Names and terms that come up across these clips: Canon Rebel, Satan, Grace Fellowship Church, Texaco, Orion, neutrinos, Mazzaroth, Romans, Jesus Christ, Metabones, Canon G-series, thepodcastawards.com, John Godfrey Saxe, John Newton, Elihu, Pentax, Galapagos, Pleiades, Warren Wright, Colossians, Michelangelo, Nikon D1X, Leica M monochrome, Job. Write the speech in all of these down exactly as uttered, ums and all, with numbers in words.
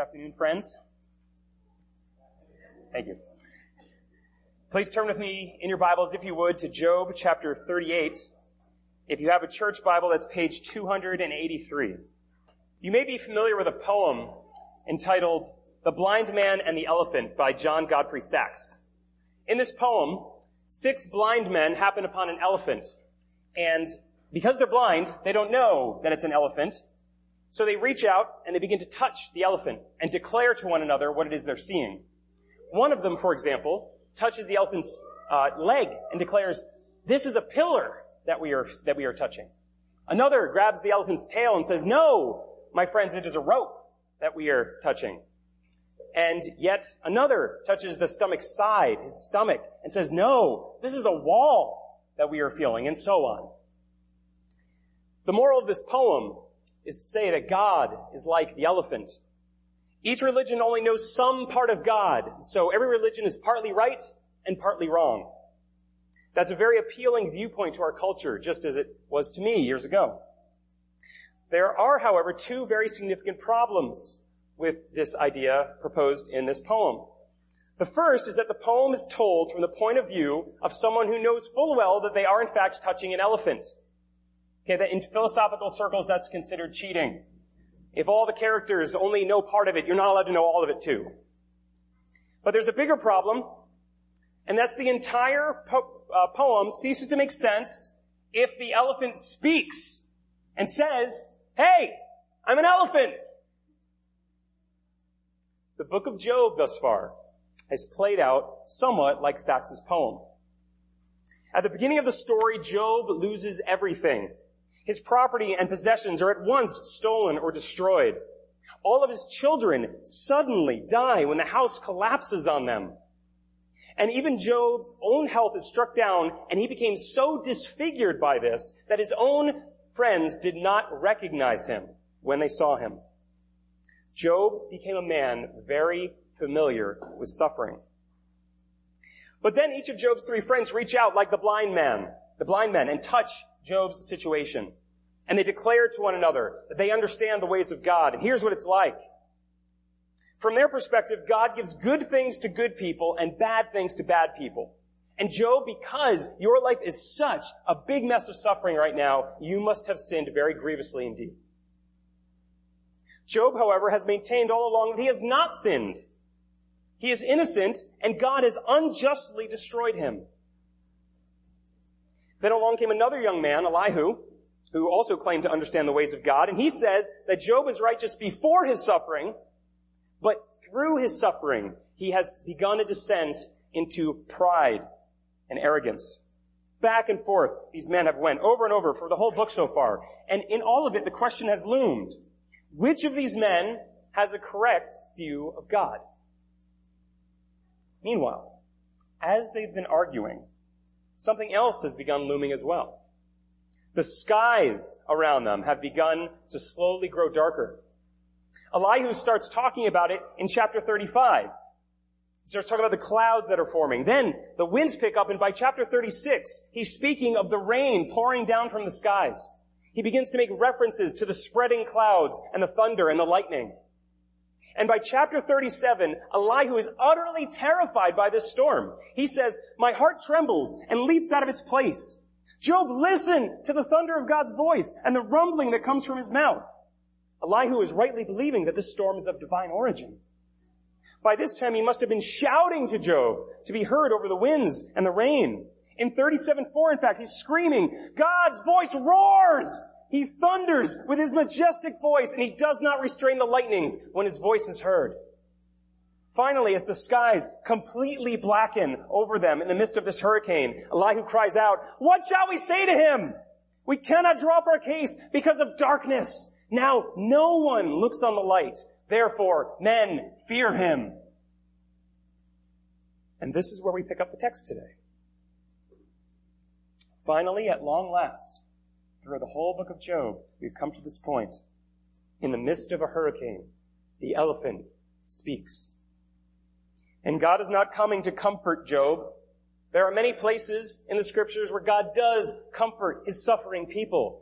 Good afternoon, friends. Thank you. Please turn with me in your Bibles, if you would, to Job chapter thirty-eight. If you have a church Bible, that's page two eighty-three. You may be familiar with a poem entitled The Blind Man and the Elephant by John Godfrey Saxe. In this poem, six blind men happen upon an elephant, and because they're blind, they don't know that it's an elephant. So they reach out and they begin to touch the elephant and declare to one another what it is they're seeing. One of them, for example, touches the elephant's uh, leg and declares, "This is a pillar that we are that we are touching." Another grabs the elephant's tail and says, "No, my friends, it is a rope that we are touching." And yet another touches the stomach's side, his stomach, and says, "No, this is a wall that we are feeling," and so on. The moral of this poem is to say that God is like the elephant. Each religion only knows some part of God, so every religion is partly right and partly wrong. That's a very appealing viewpoint to our culture, just as it was to me years ago. There are, however, two very significant problems with this idea proposed in this poem. The first is that the poem is told from the point of view of someone who knows full well that they are in fact touching an elephant. Okay, that in philosophical circles, that's considered cheating. If all the characters only know part of it, you're not allowed to know all of it too. But there's a bigger problem, and that's the entire po- uh, poem ceases to make sense if the elephant speaks and says, "Hey, I'm an elephant." The book of Job thus far has played out somewhat like Saxe's poem. At the beginning of the story, Job loses everything. His property and possessions are at once stolen or destroyed. All of his children suddenly die when the house collapses on them. And even Job's own health is struck down, and he became so disfigured by this that his own friends did not recognize him when they saw him. Job became a man very familiar with suffering. But then each of Job's three friends reach out like the blind man, the blind men, and touch Job's situation. And they declare to one another that they understand the ways of God, and here's what it's like. From their perspective, God gives good things to good people and bad things to bad people. And Job, because your life is such a big mess of suffering right now, you must have sinned very grievously indeed. Job, however, has maintained all along that he has not sinned. He is innocent, and God has unjustly destroyed him. Then along came another young man, Elihu, who also claimed to understand the ways of God, and he says that Job is righteous before his suffering, but through his suffering, he has begun a descent into pride and arrogance. Back and forth, these men have went over and over for the whole book so far, and in all of it, the question has loomed. Which of these men has a correct view of God? Meanwhile, as they've been arguing, something else has begun looming as well. The skies around them have begun to slowly grow darker. Elihu starts talking about it in chapter thirty-five. He starts talking about the clouds that are forming. Then the winds pick up, and by chapter thirty-six, he's speaking of the rain pouring down from the skies. He begins to make references to the spreading clouds and the thunder and the lightning. And by chapter thirty-seven, Elihu is utterly terrified by this storm. He says, "My heart trembles and leaps out of its place. Job, listen to the thunder of God's voice and the rumbling that comes from his mouth." Elihu is rightly believing that this storm is of divine origin. By this time, he must have been shouting to Job to be heard over the winds and the rain. In thirty-seven four, in fact, he's screaming, "God's voice roars! He thunders with his majestic voice, and he does not restrain the lightnings when his voice is heard." Finally, as the skies completely blacken over them in the midst of this hurricane, Elihu cries out, "What shall we say to him? We cannot drop our case because of darkness. Now no one looks on the light. Therefore, men fear him." And this is where we pick up the text today. Finally, at long last, through the whole book of Job, we've come to this point. In the midst of a hurricane, the elephant speaks. And God is not coming to comfort Job. There are many places in the scriptures where God does comfort his suffering people,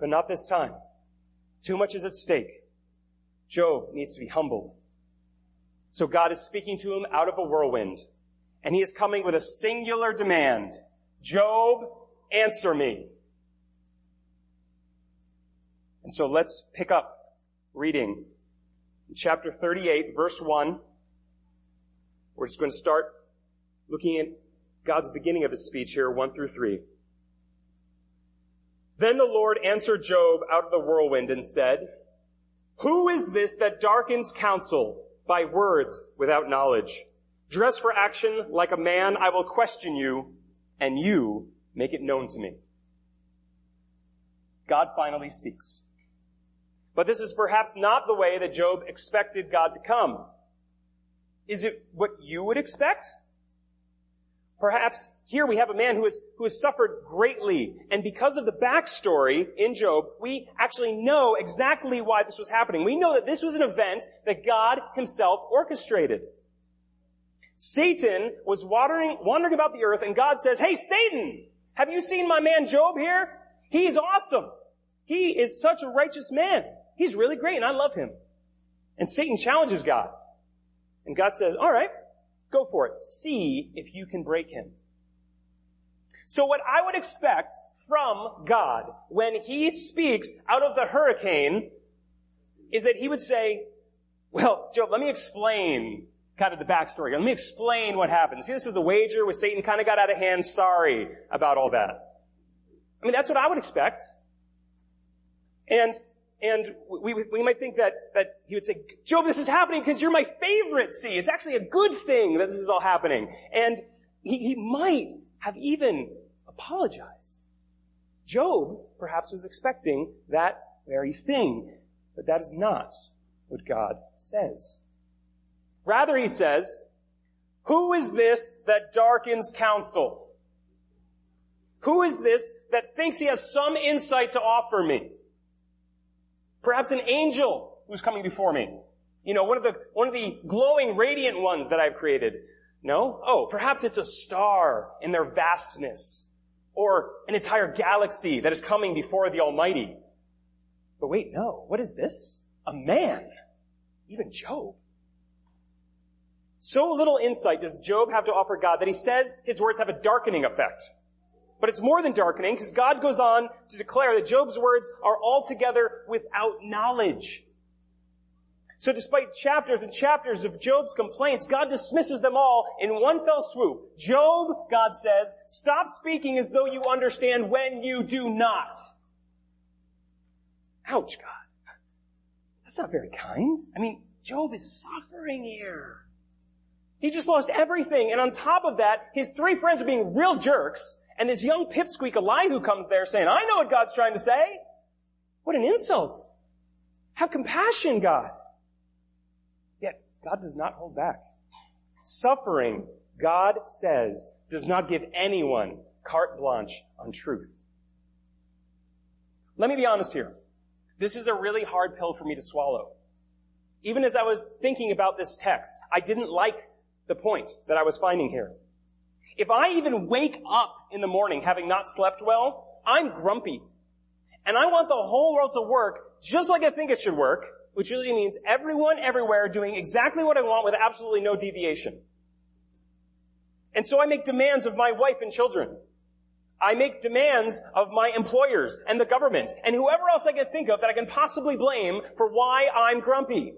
but not this time. Too much is at stake. Job needs to be humbled. So God is speaking to him out of a whirlwind, and he is coming with a singular demand. Job, answer me. And so let's pick up reading in chapter thirty-eight, verse one. We're just going to start looking at God's beginning of his speech here, one through three. Then the Lord answered Job out of the whirlwind and said, "Who is this that darkens counsel by words without knowledge? Dress for action like a man. I will question you, and you make it known to me." God finally speaks. But this is perhaps not the way that Job expected God to come. Is it what you would expect? Perhaps here we have a man who has, who has suffered greatly, and because of the backstory in Job, we actually know exactly why this was happening. We know that this was an event that God himself orchestrated. Satan was wandering, wandering about the earth, and God says, "Hey, Satan, have you seen my man Job here? He's awesome. He is such a righteous man. He's really great, and I love him." And Satan challenges God. And God says, "All right, go for it. See if you can break him." So what I would expect from God when he speaks out of the hurricane is that he would say, "Well, Job, let me explain kind of the backstory. Let me explain what happened. See, this is a wager with Satan. Kind of got out of hand. Sorry about all that." I mean, that's what I would expect. And And we, we might think that, that he would say, "Job, this is happening because you're my favorite. See, it's actually a good thing that this is all happening." And he, he might have even apologized. Job perhaps was expecting that very thing, but that is not what God says. Rather, he says, "Who is this that darkens counsel? Who is this that thinks he has some insight to offer me? Perhaps an angel who's coming before me. You know, one of the, one of the glowing, radiant ones that I've created. No? Oh, perhaps it's a star in their vastness, or an entire galaxy that is coming before the Almighty. But wait, no. What is this? A man. Even Job." So little insight does Job have to offer God that he says his words have a darkening effect. But it's more than darkening, because God goes on to declare that Job's words are altogether without knowledge. So despite chapters and chapters of Job's complaints, God dismisses them all in one fell swoop. "Job," God says, "stop speaking as though you understand when you do not." Ouch, God. That's not very kind. I mean, Job is suffering here. He just lost everything, and on top of that, his three friends are being real jerks. And this young pipsqueak Elihu comes there saying, "I know what God's trying to say." What an insult. Have compassion, God. Yet God does not hold back. Suffering, God says, does not give anyone carte blanche on truth. Let me be honest here. This is a really hard pill for me to swallow. Even as I was thinking about this text, I didn't like the point that I was finding here. If I even wake up in the morning having not slept well, I'm grumpy. And I want the whole world to work just like I think it should work, which usually means everyone everywhere doing exactly what I want with absolutely no deviation. And so I make demands of my wife and children. I make demands of my employers and the government and whoever else I can think of that I can possibly blame for why I'm grumpy.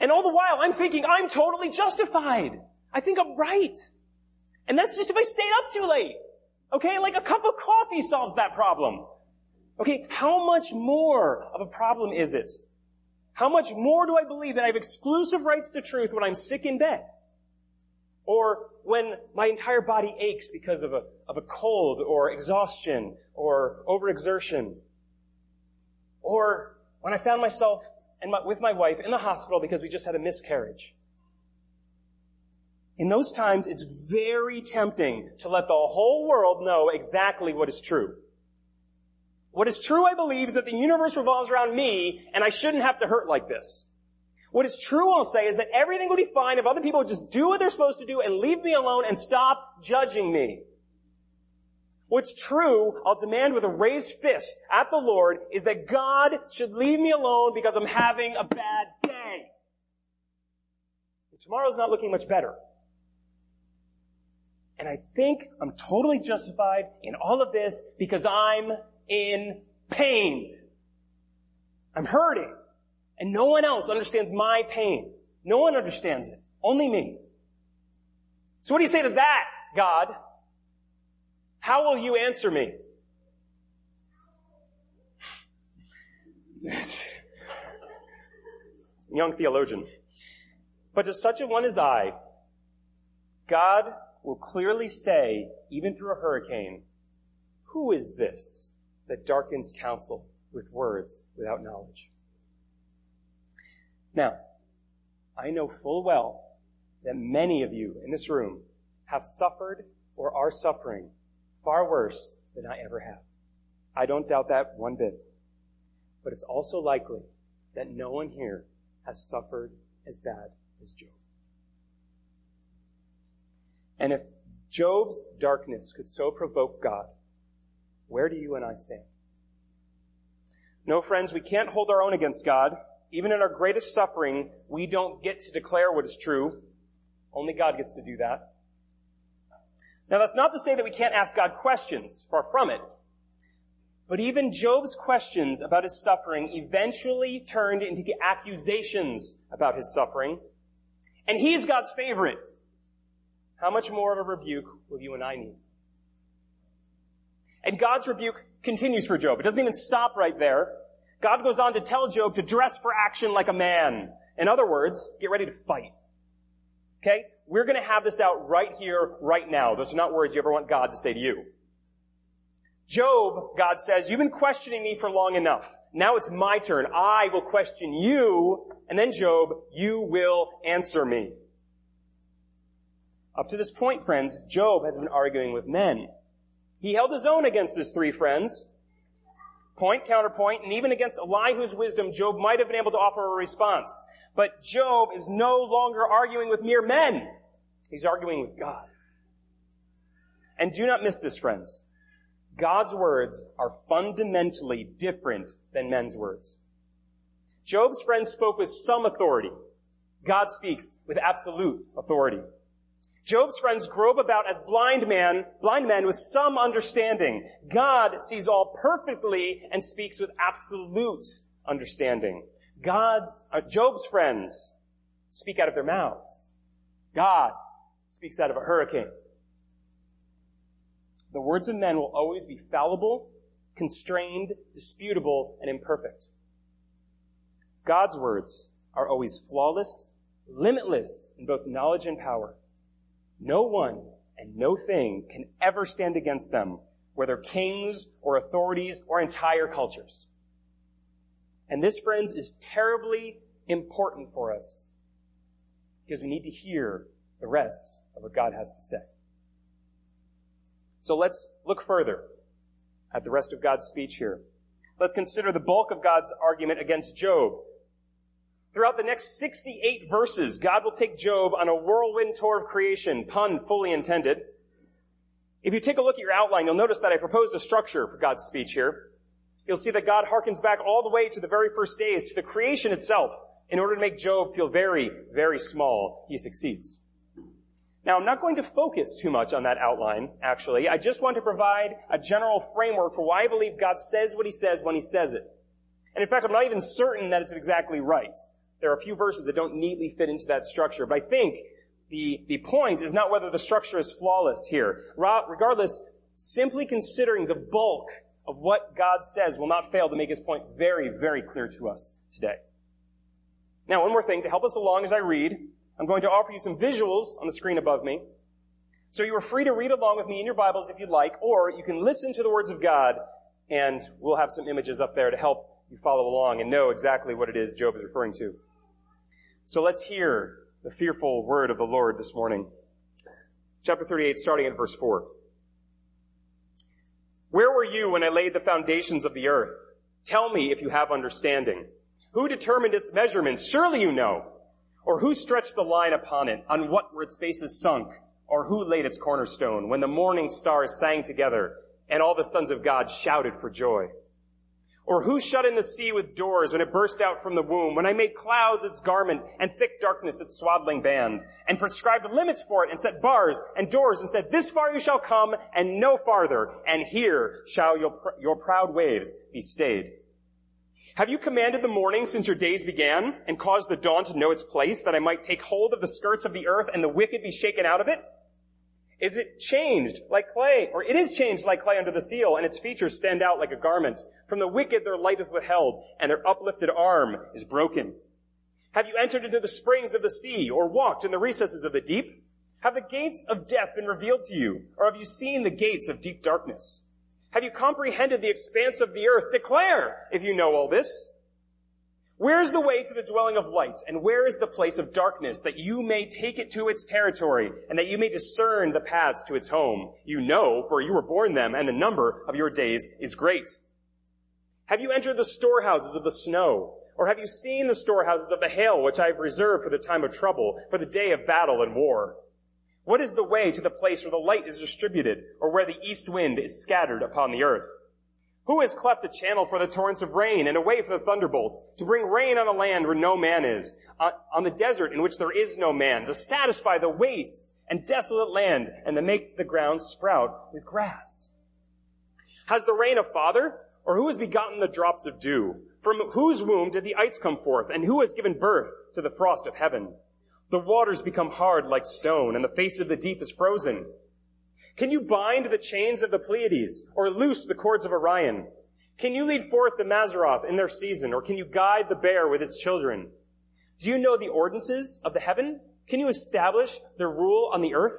And all the while I'm thinking I'm totally justified. I think I'm right. And that's just if I stayed up too late. Okay, like a cup of coffee solves that problem. Okay, how much more of a problem is it? How much more do I believe that I have exclusive rights to truth when I'm sick in bed? Or when my entire body aches because of a, of a cold or exhaustion or overexertion? Or when I found myself and my, with my wife in the hospital because we just had a miscarriage? In those times, it's very tempting to let the whole world know exactly what is true. What is true, I believe, is that the universe revolves around me, and I shouldn't have to hurt like this. What is true, I'll say, is that everything would be fine if other people would just do what they're supposed to do and leave me alone and stop judging me. What's true, I'll demand with a raised fist at the Lord, is that God should leave me alone because I'm having a bad day. And tomorrow's not looking much better. And I think I'm totally justified in all of this because I'm in pain. I'm hurting. And no one else understands my pain. No one understands it. Only me. So what do you say to that, God? How will you answer me? Young theologian. But to such a one as I, God will clearly say, even through a hurricane, who is this that darkens counsel with words without knowledge? Now, I know full well that many of you in this room have suffered or are suffering far worse than I ever have. I don't doubt that one bit. But it's also likely that no one here has suffered as bad as Job. And if Job's darkness could so provoke God, where do you and I stand? No, friends, we can't hold our own against God. Even in our greatest suffering, we don't get to declare what is true. Only God gets to do that. Now, that's not to say that we can't ask God questions. Far from it. But even Job's questions about his suffering eventually turned into accusations about his suffering. And he's God's favorite. How much more of a rebuke will you and I need? And God's rebuke continues for Job. It doesn't even stop right there. God goes on to tell Job to dress for action like a man. In other words, get ready to fight. Okay? We're going to have this out right here, right now. Those are not words you ever want God to say to you. Job, God says, you've been questioning me for long enough. Now it's my turn. I will question you. And then Job, you will answer me. Up to this point, friends, Job has been arguing with men. He held his own against his three friends. Point, counterpoint, and even against Elihu's wisdom, Job might have been able to offer a response. But Job is no longer arguing with mere men. He's arguing with God. And do not miss this, friends. God's words are fundamentally different than men's words. Job's friends spoke with some authority. God speaks with absolute authority. Job's friends grope about as blind man, blind men with some understanding. God sees all perfectly and speaks with absolute understanding. God's, uh, Job's friends speak out of their mouths. God speaks out of a hurricane. The words of men will always be fallible, constrained, disputable, and imperfect. God's words are always flawless, limitless in both knowledge and power. No one and no thing can ever stand against them, whether kings or authorities or entire cultures. And this, friends, is terribly important for us because we need to hear the rest of what God has to say. So let's look further at the rest of God's speech here. Let's consider the bulk of God's argument against Job. Throughout the next sixty-eight verses, God will take Job on a whirlwind tour of creation, pun fully intended. If you take a look at your outline, you'll notice that I proposed a structure for God's speech here. You'll see that God harkens back all the way to the very first days, to the creation itself, in order to make Job feel very, very small. He succeeds. Now, I'm not going to focus too much on that outline, actually. I just want to provide a general framework for why I believe God says what he says when he says it. And in fact, I'm not even certain that it's exactly right. There are a few verses that don't neatly fit into that structure, but I think the, the point is not whether the structure is flawless here. Regardless, simply considering the bulk of what God says will not fail to make his point very, very clear to us today. Now, one more thing to help us along as I read. I'm going to offer you some visuals on the screen above me. So you are free to read along with me in your Bibles if you'd like, or you can listen to the words of God, and we'll have some images up there to help you follow along and know exactly what it is Job is referring to. So let's hear the fearful word of the Lord this morning. Chapter thirty-eight, starting at verse four. Where were you when I laid the foundations of the earth? Tell me if you have understanding. Who determined its measurements? Surely you know. Or who stretched the line upon it? On what were its bases sunk? Or who laid its cornerstone? When the morning stars sang together and all the sons of God shouted for joy. Or who shut in the sea with doors when it burst out from the womb, when I made clouds its garment and thick darkness its swaddling band, and prescribed limits for it and set bars and doors and said, this far you shall come and no farther, and here shall your, pr- your proud waves be stayed. Have you commanded the morning since your days began and caused the dawn to know its place, that I might take hold of the skirts of the earth and the wicked be shaken out of it? Is it changed like clay, or it is changed like clay under the seal, and its features stand out like a garment. From the wicked their light is withheld, and their uplifted arm is broken. Have you entered into the springs of the sea, or walked in the recesses of the deep? Have the gates of death been revealed to you, or have you seen the gates of deep darkness? Have you comprehended the expanse of the earth? Declare, if you know all this. Where is the way to the dwelling of light, and where is the place of darkness, that you may take it to its territory, and that you may discern the paths to its home? You know, for you were born them, and the number of your days is great. Have you entered the storehouses of the snow, or have you seen the storehouses of the hail, which I have reserved for the time of trouble, for the day of battle and war? What is the way to the place where the light is distributed, or where the east wind is scattered upon the earth? Who has cleft a channel for the torrents of rain and a way for the thunderbolts, to bring rain on a land where no man is, on the desert in which there is no man, to satisfy the wastes and desolate land, and to make the ground sprout with grass? Has the rain a father, or who has begotten the drops of dew? From whose womb did the ice come forth, and who has given birth to the frost of heaven? The waters become hard like stone, and the face of the deep is frozen. Can you bind the chains of the Pleiades, or loose the cords of Orion? Can you lead forth the Mazzaroth in their season, or can you guide the bear with its children? Do you know the ordinances of the heaven? Can you establish their rule on the earth?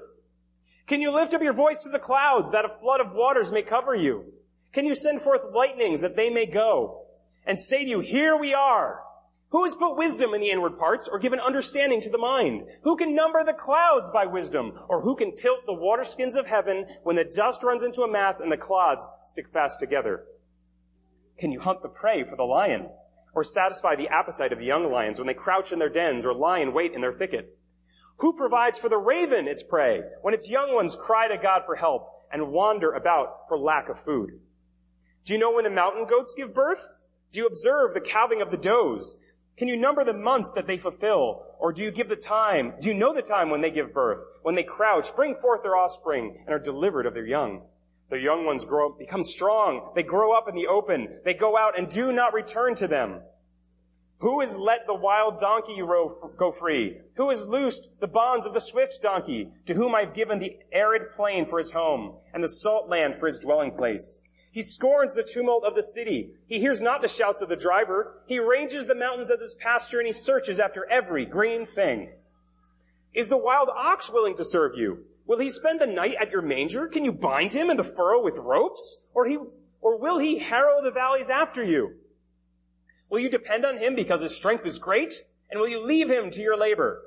Can you lift up your voice to the clouds, that a flood of waters may cover you? Can you send forth lightnings, that they may go, and say to you, here we are? Who has put wisdom in the inward parts, or given understanding to the mind? Who can number the clouds by wisdom, or who can tilt the waterskins of heaven, when the dust runs into a mass and the clods stick fast together? Can you hunt the prey for the lion, or satisfy the appetite of the young lions when they crouch in their dens or lie in wait in their thicket? Who provides for the raven its prey, when its young ones cry to God for help and wander about for lack of food? Do you know when the mountain goats give birth? Do you observe the calving of the does? Can you number the months that they fulfill? Or do you give the time? Do you know the time when they give birth? When they crouch, bring forth their offspring, and are delivered of their young. Their young ones grow up, become strong. They grow up in the open. They go out and do not return to them. Who has let the wild donkey go free? Who has loosed the bonds of the swift donkey? To whom I have given the arid plain for his home, and the salt land for his dwelling place. He scorns the tumult of the city. He hears not the shouts of the driver. He ranges the mountains as his pasture, and he searches after every green thing. Is the wild ox willing to serve you? Will he spend the night at your manger? Can you bind him in the furrow with ropes? Or he, or will he harrow the valleys after you? Will you depend on him because his strength is great? And will you leave him to your labor?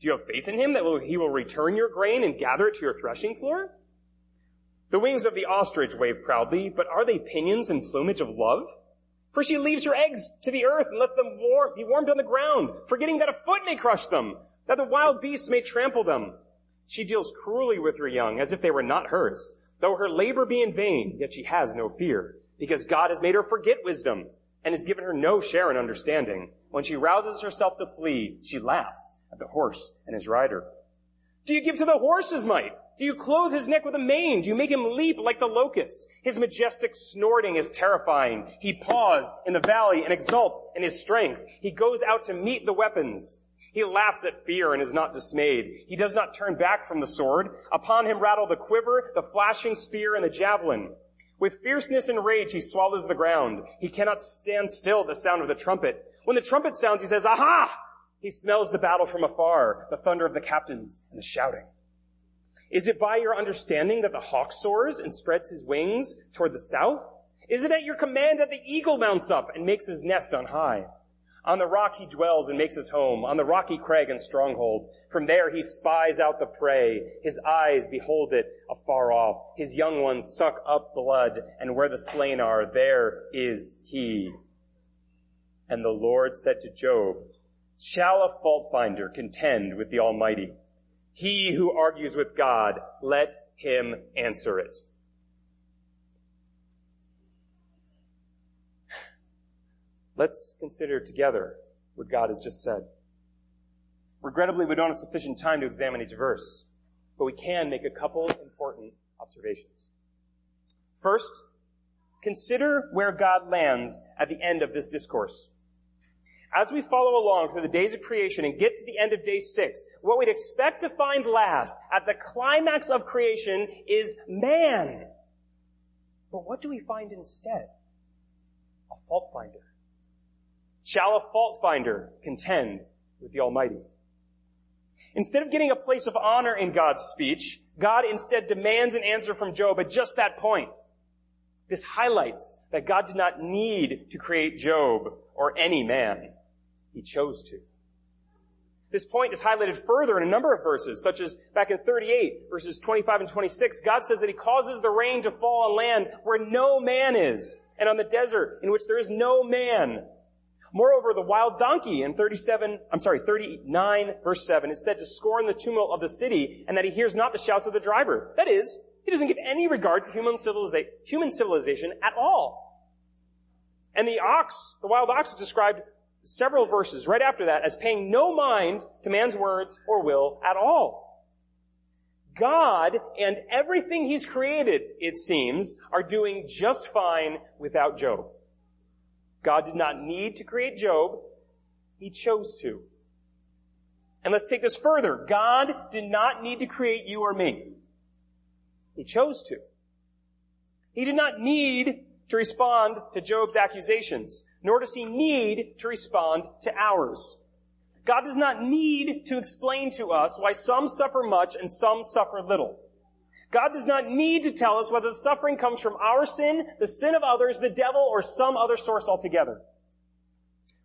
Do you have faith in him that will, he will return your grain and gather it to your threshing floor? The wings of the ostrich wave proudly, but are they pinions and plumage of love? For she leaves her eggs to the earth and lets them war- be warmed on the ground, forgetting that a foot may crush them, that the wild beasts may trample them. She deals cruelly with her young, as if they were not hers. Though her labor be in vain, yet she has no fear, because God has made her forget wisdom, and has given her no share in understanding. When she rouses herself to flee, she laughs at the horse and his rider. Do you give to the horse's might? Do you clothe his neck with a mane? Do you make him leap like the locust? His majestic snorting is terrifying. He paws in the valley and exults in his strength. He goes out to meet the weapons. He laughs at fear and is not dismayed. He does not turn back from the sword. Upon him rattle the quiver, the flashing spear, and the javelin. With fierceness and rage he swallows the ground. He cannot stand still at the sound of the trumpet. When the trumpet sounds, he says, "Aha!" He smells the battle from afar, the thunder of the captains, and the shouting. Is it by your understanding that the hawk soars and spreads his wings toward the south? Is it at your command that the eagle mounts up and makes his nest on high? On the rock he dwells and makes his home, on the rocky crag and stronghold. From there he spies out the prey. His eyes behold it afar off. His young ones suck up blood, and where the slain are, there is he. And the Lord said to Job, "Shall a fault finder contend with the Almighty? He who argues with God, let him answer it." Let's consider together what God has just said. Regrettably, we don't have sufficient time to examine each verse, but we can make a couple important observations. First, consider where God lands at the end of this discourse. As we follow along through the days of creation and get to the end of day six, what we'd expect to find last at the climax of creation is man. But what do we find instead? A fault finder. Shall a fault finder contend with the Almighty? Instead of getting a place of honor in God's speech, God instead demands an answer from Job at just that point. This highlights that God did not need to create Job or any man. He chose to. This point is highlighted further in a number of verses, such as back in thirty-eight, verses twenty-five and twenty-six. God says that he causes the rain to fall on land where no man is, and on the desert in which there is no man. Moreover, the wild donkey in thirty-seven, I'm sorry, thirty-nine, verse seven, is said to scorn the tumult of the city, and that he hears not the shouts of the driver. That is, he doesn't give any regard to human, civiliza- human civilization at all. And the ox, the wild ox, is described several verses right after that as paying no mind to man's words or will at all. God and everything he's created, it seems, are doing just fine without Job. God did not need to create Job. He chose to. And let's take this further. God did not need to create you or me. He chose to. He did not need to respond to Job's accusations, nor does he need to respond to ours. God does not need to explain to us why some suffer much and some suffer little. God does not need to tell us whether the suffering comes from our sin, the sin of others, the devil, or some other source altogether.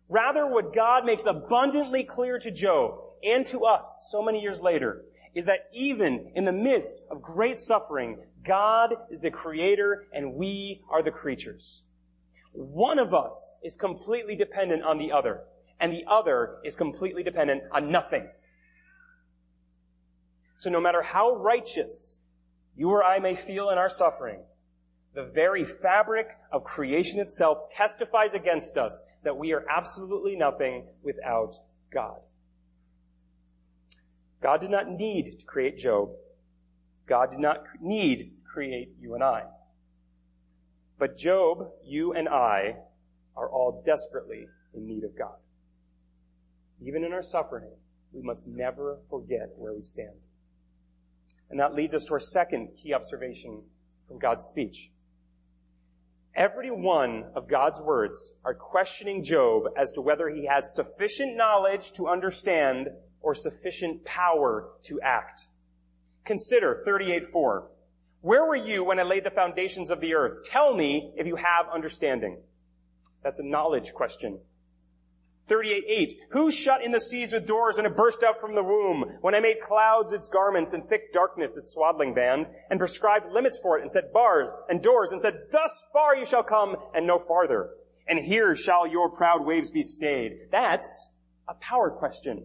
Rather, what God makes abundantly clear to Job and to us so many years later is that even in the midst of great suffering, God is the creator and we are the creatures. One of us is completely dependent on the other, and the other is completely dependent on nothing. So no matter how righteous you or I may feel in our suffering, the very fabric of creation itself testifies against us that we are absolutely nothing without God. God did not need to create Job. God did not need to create you and I. But Job, you and I are all desperately in need of God. Even in our suffering, we must never forget where we stand. And that leads us to our second key observation from God's speech. Every one of God's words are questioning Job as to whether he has sufficient knowledge to understand or sufficient power to act. Consider thirty-eight four. Where were you when I laid the foundations of the earth? Tell me if you have understanding. That's a knowledge question. thirty-eight eight. Who shut in the seas with doors and it burst out from the womb? When I made clouds its garments and thick darkness its swaddling band, and prescribed limits for it and set bars and doors and said, thus far you shall come and no farther. And here shall your proud waves be stayed. That's a power question.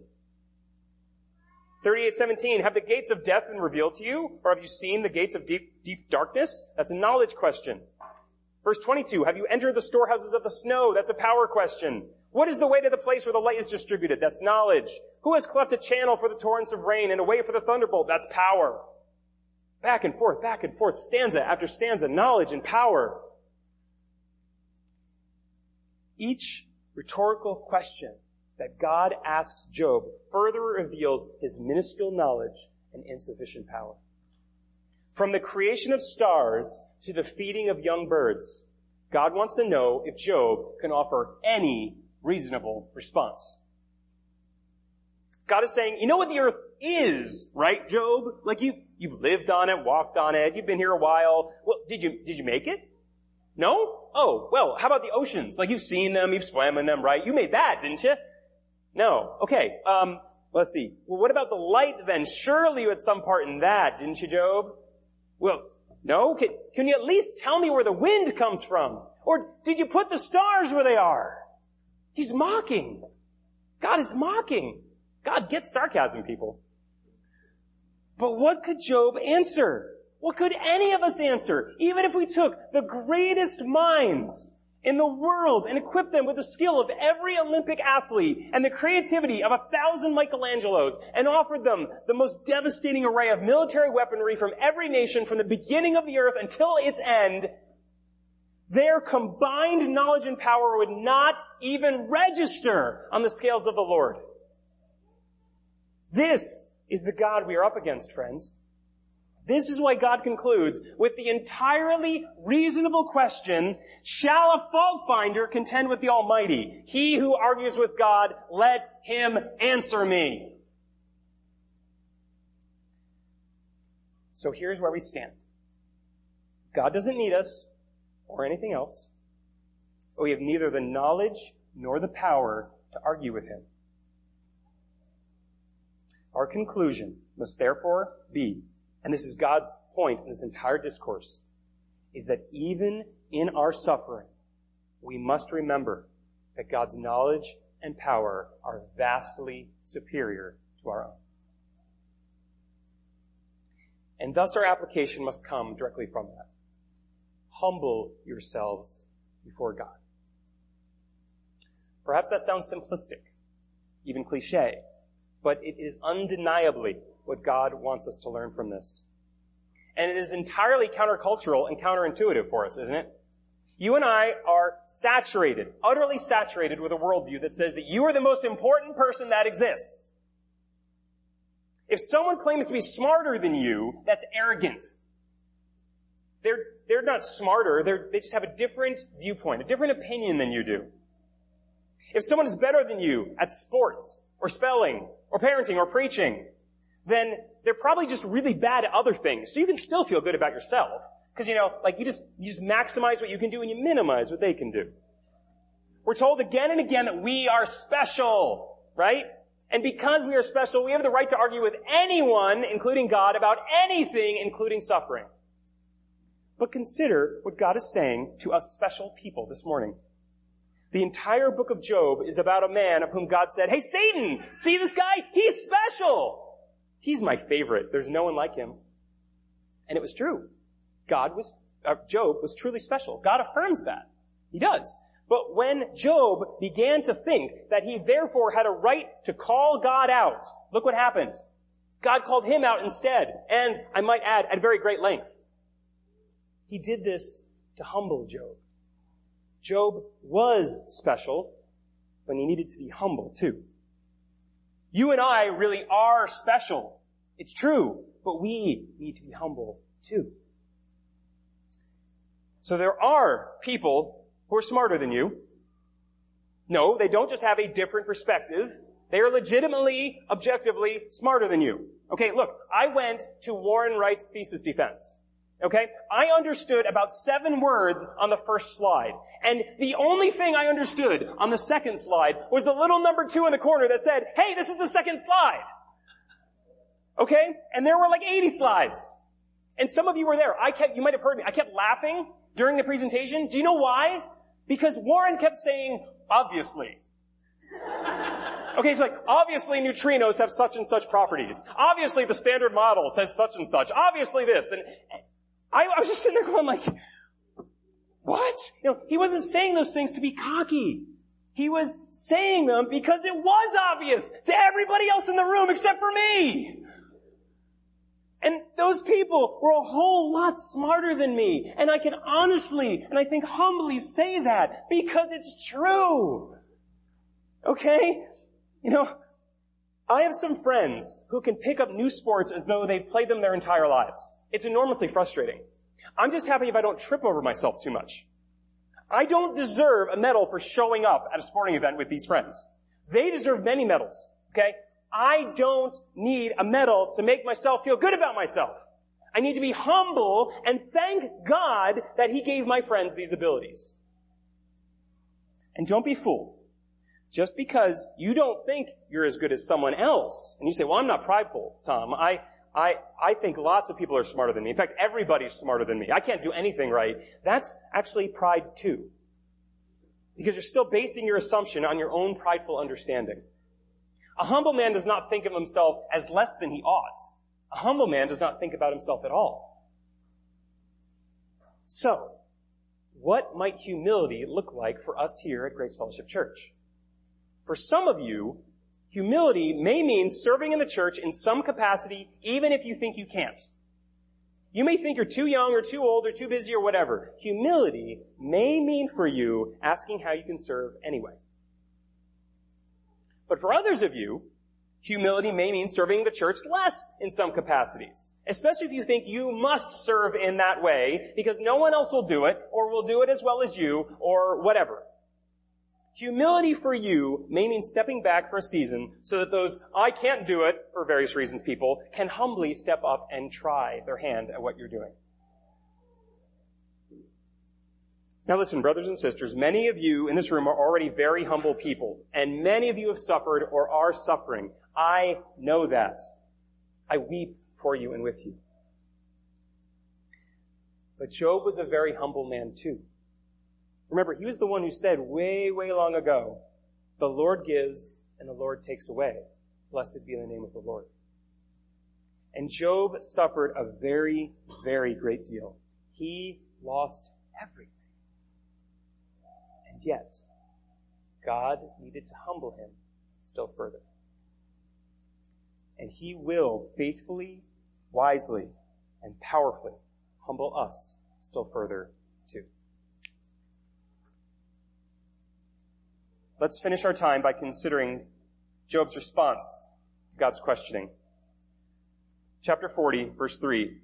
thirty-eight seventeen, have the gates of death been revealed to you? Or have you seen the gates of deep, deep darkness? That's a knowledge question. Verse twenty-two, have you entered the storehouses of the snow? That's a power question. What is the way to the place where the light is distributed? That's knowledge. Who has cleft a channel for the torrents of rain and a way for the thunderbolt? That's power. Back and forth, back and forth, stanza after stanza, knowledge and power. Each rhetorical question that God asks Job further reveals his minuscule knowledge and insufficient power. From the creation of stars to the feeding of young birds, God wants to know if Job can offer any reasonable response. God is saying, you know what the earth is, right, Job? Like you, you've lived on it, walked on it, you've been here a while. Well, did you, did you make it? No? Oh, well, how about the oceans? Like you've seen them, you've swam in them, right? You made that, didn't you? No. Okay, um, let's see. Well, what about the light then? Surely you had some part in that, didn't you, Job? Well, no? Can, can you at least tell me where the wind comes from? Or did you put the stars where they are? He's mocking. God is mocking. God gets sarcasm, people. But what could Job answer? What could any of us answer, even if we took the greatest minds in the world and equip them with the skill of every Olympic athlete and the creativity of a thousand Michelangelos, and offered them the most devastating array of military weaponry from every nation from the beginning of the earth until its end, their combined knowledge and power would not even register on the scales of the Lord. This is the God we are up against, friends. This is why God concludes with the entirely reasonable question, shall a fault finder contend with the Almighty? He who argues with God, let him answer me. So here's where we stand. God doesn't need us or anything else, but we have neither the knowledge nor the power to argue with him. Our conclusion must therefore be, and this is God's point in this entire discourse, is that even in our suffering, we must remember that God's knowledge and power are vastly superior to our own. And thus our application must come directly from that. Humble yourselves before God. Perhaps that sounds simplistic, even cliche, but it is undeniably what God wants us to learn from this. And it is entirely countercultural and counterintuitive for us, isn't it? You and I are saturated, utterly saturated with a worldview that says that you are the most important person that exists. If someone claims to be smarter than you, that's arrogant. They're, they're not smarter, they're, they just have a different viewpoint, a different opinion than you do. If someone is better than you at sports, or spelling, or parenting, or preaching, then they're probably just really bad at other things. So you can still feel good about yourself. Because, you know, like you just, you just maximize what you can do and you minimize what they can do. We're told again and again that we are special, right? And because we are special, we have the right to argue with anyone, including God, about anything, including suffering. But consider what God is saying to us special people this morning. The entire book of Job is about a man of whom God said, hey, Satan, see this guy? He's special. He's my favorite. There's no one like him. And it was true. God was, uh, Job was truly special. God affirms that. He does. But when Job began to think that he therefore had a right to call God out, look what happened. God called him out instead. And I might add, at very great length. He did this to humble Job. Job was special, but he needed to be humble too. You and I really are special. It's true, but we need to be humble too. So there are people who are smarter than you. No, they don't just have a different perspective. They are legitimately, objectively smarter than you. Okay, look, I went to Warren Wright's thesis defense. Okay? I understood about seven words on the first slide. And the only thing I understood on the second slide was the little number two in the corner that said, hey, this is the second slide. Okay? And there were like eighty slides. And some of you were there. I kept, you might have heard me, I kept laughing during the presentation. Do you know why? Because Warren kept saying, obviously. Okay, he's like, obviously neutrinos have such and such properties. Obviously the standard model says such and such. Obviously this. And I, I was just sitting there going like, what? You know, he wasn't saying those things to be cocky. He was saying them because it was obvious to everybody else in the room except for me. And those people were a whole lot smarter than me. And I can honestly, and I think humbly say that because it's true. Okay? You know, I have some friends who can pick up new sports as though they've played them their entire lives. It's enormously frustrating. I'm just happy if I don't trip over myself too much. I don't deserve a medal for showing up at a sporting event with these friends. They deserve many medals, okay? I don't need a medal to make myself feel good about myself. I need to be humble and thank God that he gave my friends these abilities. And don't be fooled. Just because you don't think you're as good as someone else, and you say, well, I'm not prideful, Tom. I... I, I think lots of people are smarter than me. In fact, everybody's smarter than me. I can't do anything right. That's actually pride too. Because you're still basing your assumption on your own prideful understanding. A humble man does not think of himself as less than he ought. A humble man does not think about himself at all. So, what might humility look like for us here at Grace Fellowship Church? For some of you, humility may mean serving in the church in some capacity, even if you think you can't. You may think you're too young or too old or too busy or whatever. Humility may mean for you asking how you can serve anyway. But for others of you, humility may mean serving the church less in some capacities, especially if you think you must serve in that way because no one else will do it or will do it as well as you or whatever. Humility for you may mean stepping back for a season so that those I can't do it for various reasons people can humbly step up and try their hand at what you're doing. Now listen, brothers and sisters, many of you in this room are already very humble people, and many of you have suffered or are suffering. I know that. I weep for you and with you. But Job was a very humble man too. Remember, he was the one who said way, way long ago, the Lord gives and the Lord takes away. Blessed be the name of the Lord. And Job suffered a very, very great deal. He lost everything. And yet, God needed to humble him still further. And he will faithfully, wisely, and powerfully humble us still further too. Let's finish our time by considering Job's response to God's questioning. Chapter forty, verse three.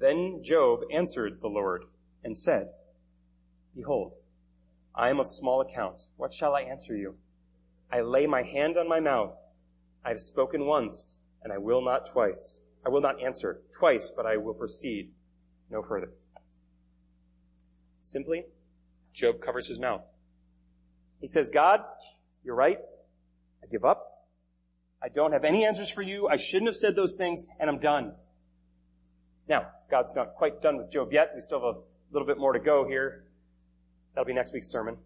Then Job answered the Lord and said, Behold, I am of small account. What shall I answer you? I lay my hand on my mouth. I have spoken once, and I will not twice. I will not answer twice, but I will proceed no further. Simply, Job covers his mouth. He says, God, you're right. I give up. I don't have any answers for you. I shouldn't have said those things, and I'm done. Now, God's not quite done with Job yet. We still have a little bit more to go here. That'll be next week's sermon.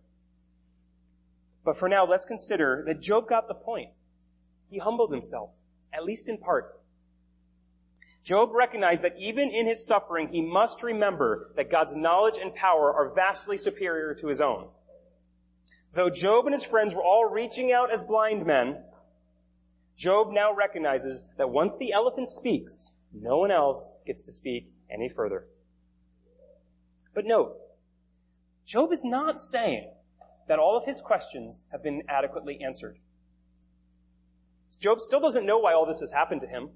But for now, let's consider that Job got the point. He humbled himself, at least in part. Job recognized that even in his suffering, he must remember that God's knowledge and power are vastly superior to his own. Though Job and his friends were all reaching out as blind men, Job now recognizes that once the elephant speaks, no one else gets to speak any further. But note, Job is not saying that all of his questions have been adequately answered. Job still doesn't know why all this has happened to him.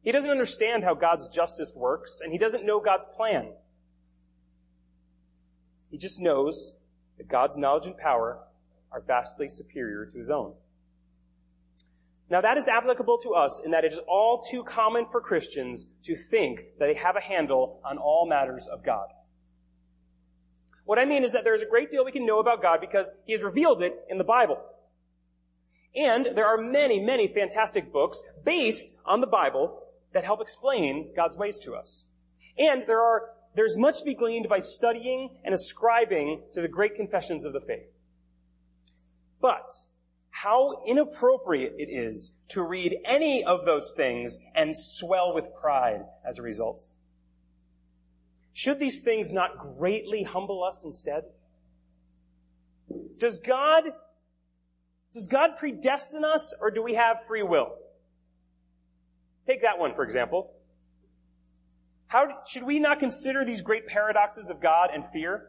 He doesn't understand how God's justice works, and he doesn't know God's plan. He just knows that God's knowledge and power are vastly superior to his own. Now that is applicable to us in that it is all too common for Christians to think that they have a handle on all matters of God. What I mean is that there is a great deal we can know about God because he has revealed it in the Bible. And there are many, many fantastic books based on the Bible that help explain God's ways to us. And there are There's much to be gleaned by studying and ascribing to the great confessions of the faith. But how inappropriate it is to read any of those things and swell with pride as a result. Should these things not greatly humble us instead? Does God, does God predestine us, or do we have free will? Take that one, for example. How should we not consider these great paradoxes of God and fear?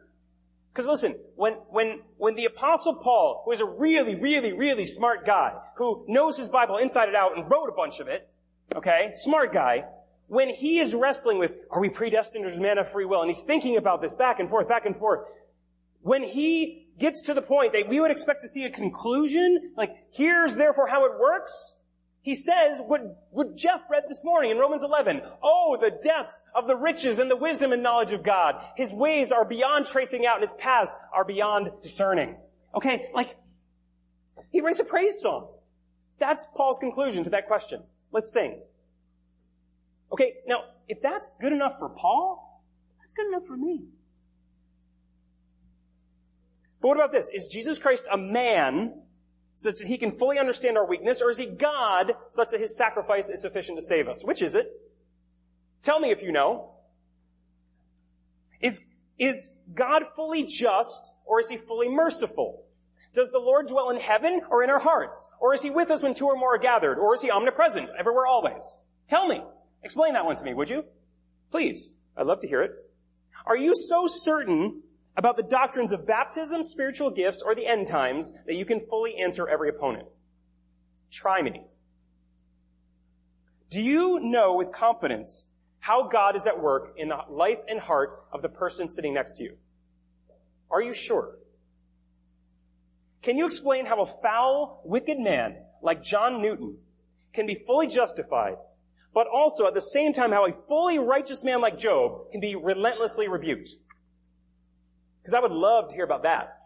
Because listen, when, when, when the Apostle Paul, who is a really, really, really smart guy, who knows his Bible inside and out and wrote a bunch of it, okay, smart guy, when he is wrestling with, are we predestined or is man of free will? And he's thinking about this back and forth, back and forth. When he gets to the point that we would expect to see a conclusion, like, here's therefore how it works, he says what, what Jeff read this morning in Romans eleven. Oh, the depths of the riches and the wisdom and knowledge of God. His ways are beyond tracing out and his paths are beyond discerning. Okay, like, he writes a praise song. That's Paul's conclusion to that question. Let's sing. Okay, now, if that's good enough for Paul, that's good enough for me. But what about this? Is Jesus Christ a man such that he can fully understand our weakness, or is he God such that his sacrifice is sufficient to save us? Which is it? Tell me if you know. Is, Is God fully just, or is he fully merciful? Does the Lord dwell in heaven or in our hearts? Or is he with us when two or more are gathered? Or is he omnipresent, everywhere, always? Tell me. Explain that one to me, would you? Please. I'd love to hear it. Are you so certain about the doctrines of baptism, spiritual gifts, or the end times that you can fully answer every opponent? Try me. Do you know with confidence how God is at work in the life and heart of the person sitting next to you? Are you sure? Can you explain how a foul, wicked man like John Newton can be fully justified, but also at the same time how a fully righteous man like Job can be relentlessly rebuked? Because I would love to hear about that.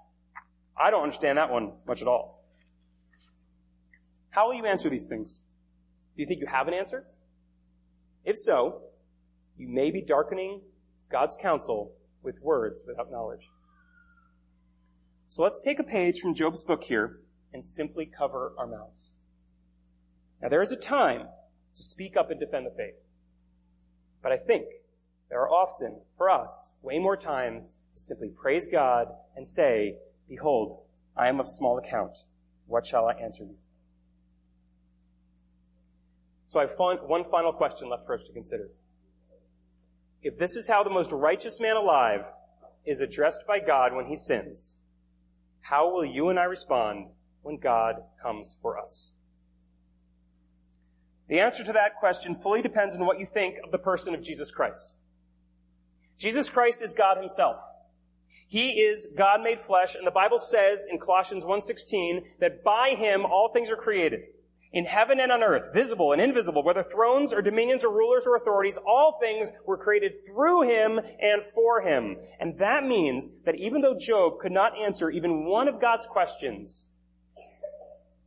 I don't understand that one much at all. How will you answer these things? Do you think you have an answer? If so, you may be darkening God's counsel with words without knowledge. So let's take a page from Job's book here and simply cover our mouths. Now, there is a time to speak up and defend the faith. But I think there are often, for us, way more times to simply praise God and say, "Behold, I am of small account. What shall I answer you?" So I have one final question left for us to consider. If this is how the most righteous man alive is addressed by God when he sins, how will you and I respond when God comes for us? The answer to that question fully depends on what you think of the person of Jesus Christ. Jesus Christ is God himself. He is God made flesh, and the Bible says in Colossians one sixteen that by him all things are created. In heaven and on earth, visible and invisible, whether thrones or dominions or rulers or authorities, all things were created through him and for him. And that means that even though Job could not answer even one of God's questions,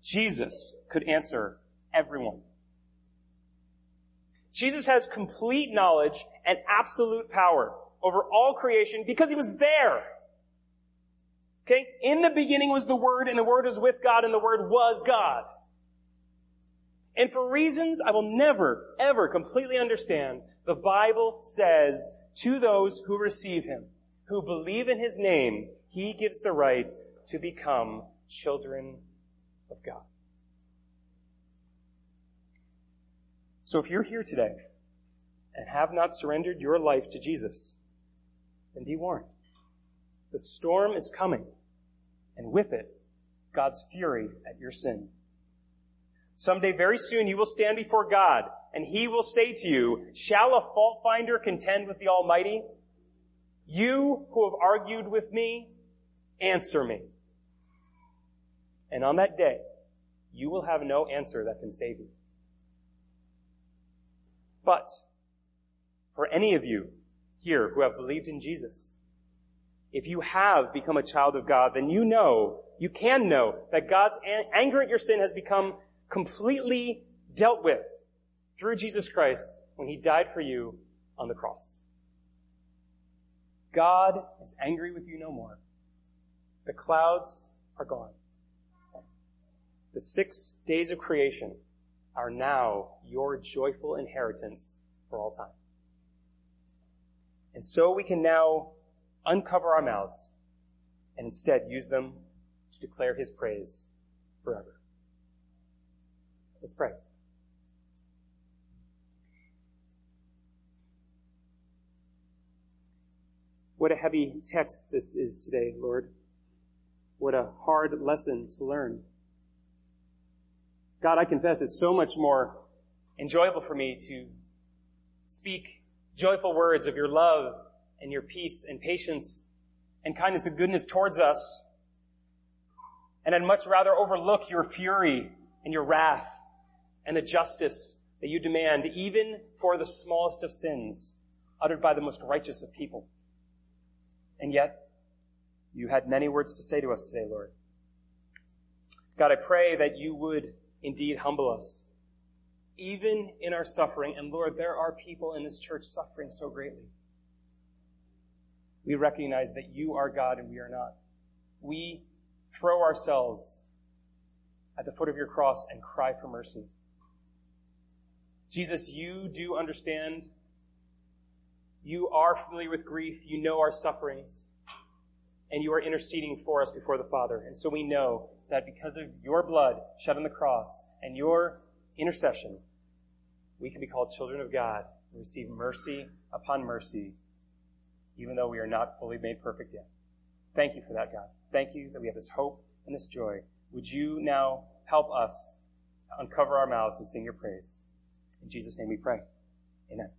Jesus could answer everyone. Jesus has complete knowledge and absolute power over all creation because he was there. Okay? In the beginning was the Word, and the Word was with God, and the Word was God. And for reasons I will never, ever completely understand, the Bible says, to those who receive him, who believe in his name, he gives the right to become children of God. So if you're here today and have not surrendered your life to Jesus, then be warned. The storm is coming, and with it, God's fury at your sin. Someday very soon you will stand before God, and he will say to you, "Shall a fault finder contend with the Almighty? You who have argued with me, answer me." And on that day, you will have no answer that can save you. But for any of you here who have believed in Jesus, if you have become a child of God, then you know, you can know that God's anger at your sin has become completely dealt with through Jesus Christ when he died for you on the cross. God is angry with you no more. The clouds are gone. The six days of creation are now your joyful inheritance for all time. And so we can now uncover our mouths and instead use them to declare his praise forever. Let's pray. What a heavy text this is today, Lord. What a hard lesson to learn. God, I confess it's so much more enjoyable for me to speak joyful words of your love and your peace and patience and kindness and goodness towards us. And I'd much rather overlook your fury and your wrath and the justice that you demand even for the smallest of sins uttered by the most righteous of people. And yet, you had many words to say to us today, Lord. God, I pray that you would indeed humble us, even in our suffering. And Lord, there are people in this church suffering so greatly. We recognize that you are God and we are not. We throw ourselves at the foot of your cross and cry for mercy. Jesus, you do understand You are familiar with grief. You know our sufferings. And you are interceding for us before the Father. And so we know that because of your blood shed on the cross and your intercession, we can be called children of God and receive mercy upon mercy, even though we are not fully made perfect yet. Thank you for that, God. Thank you that we have this hope and this joy. Would you now help us to uncover our mouths and sing your praise? In Jesus' name we pray. Amen.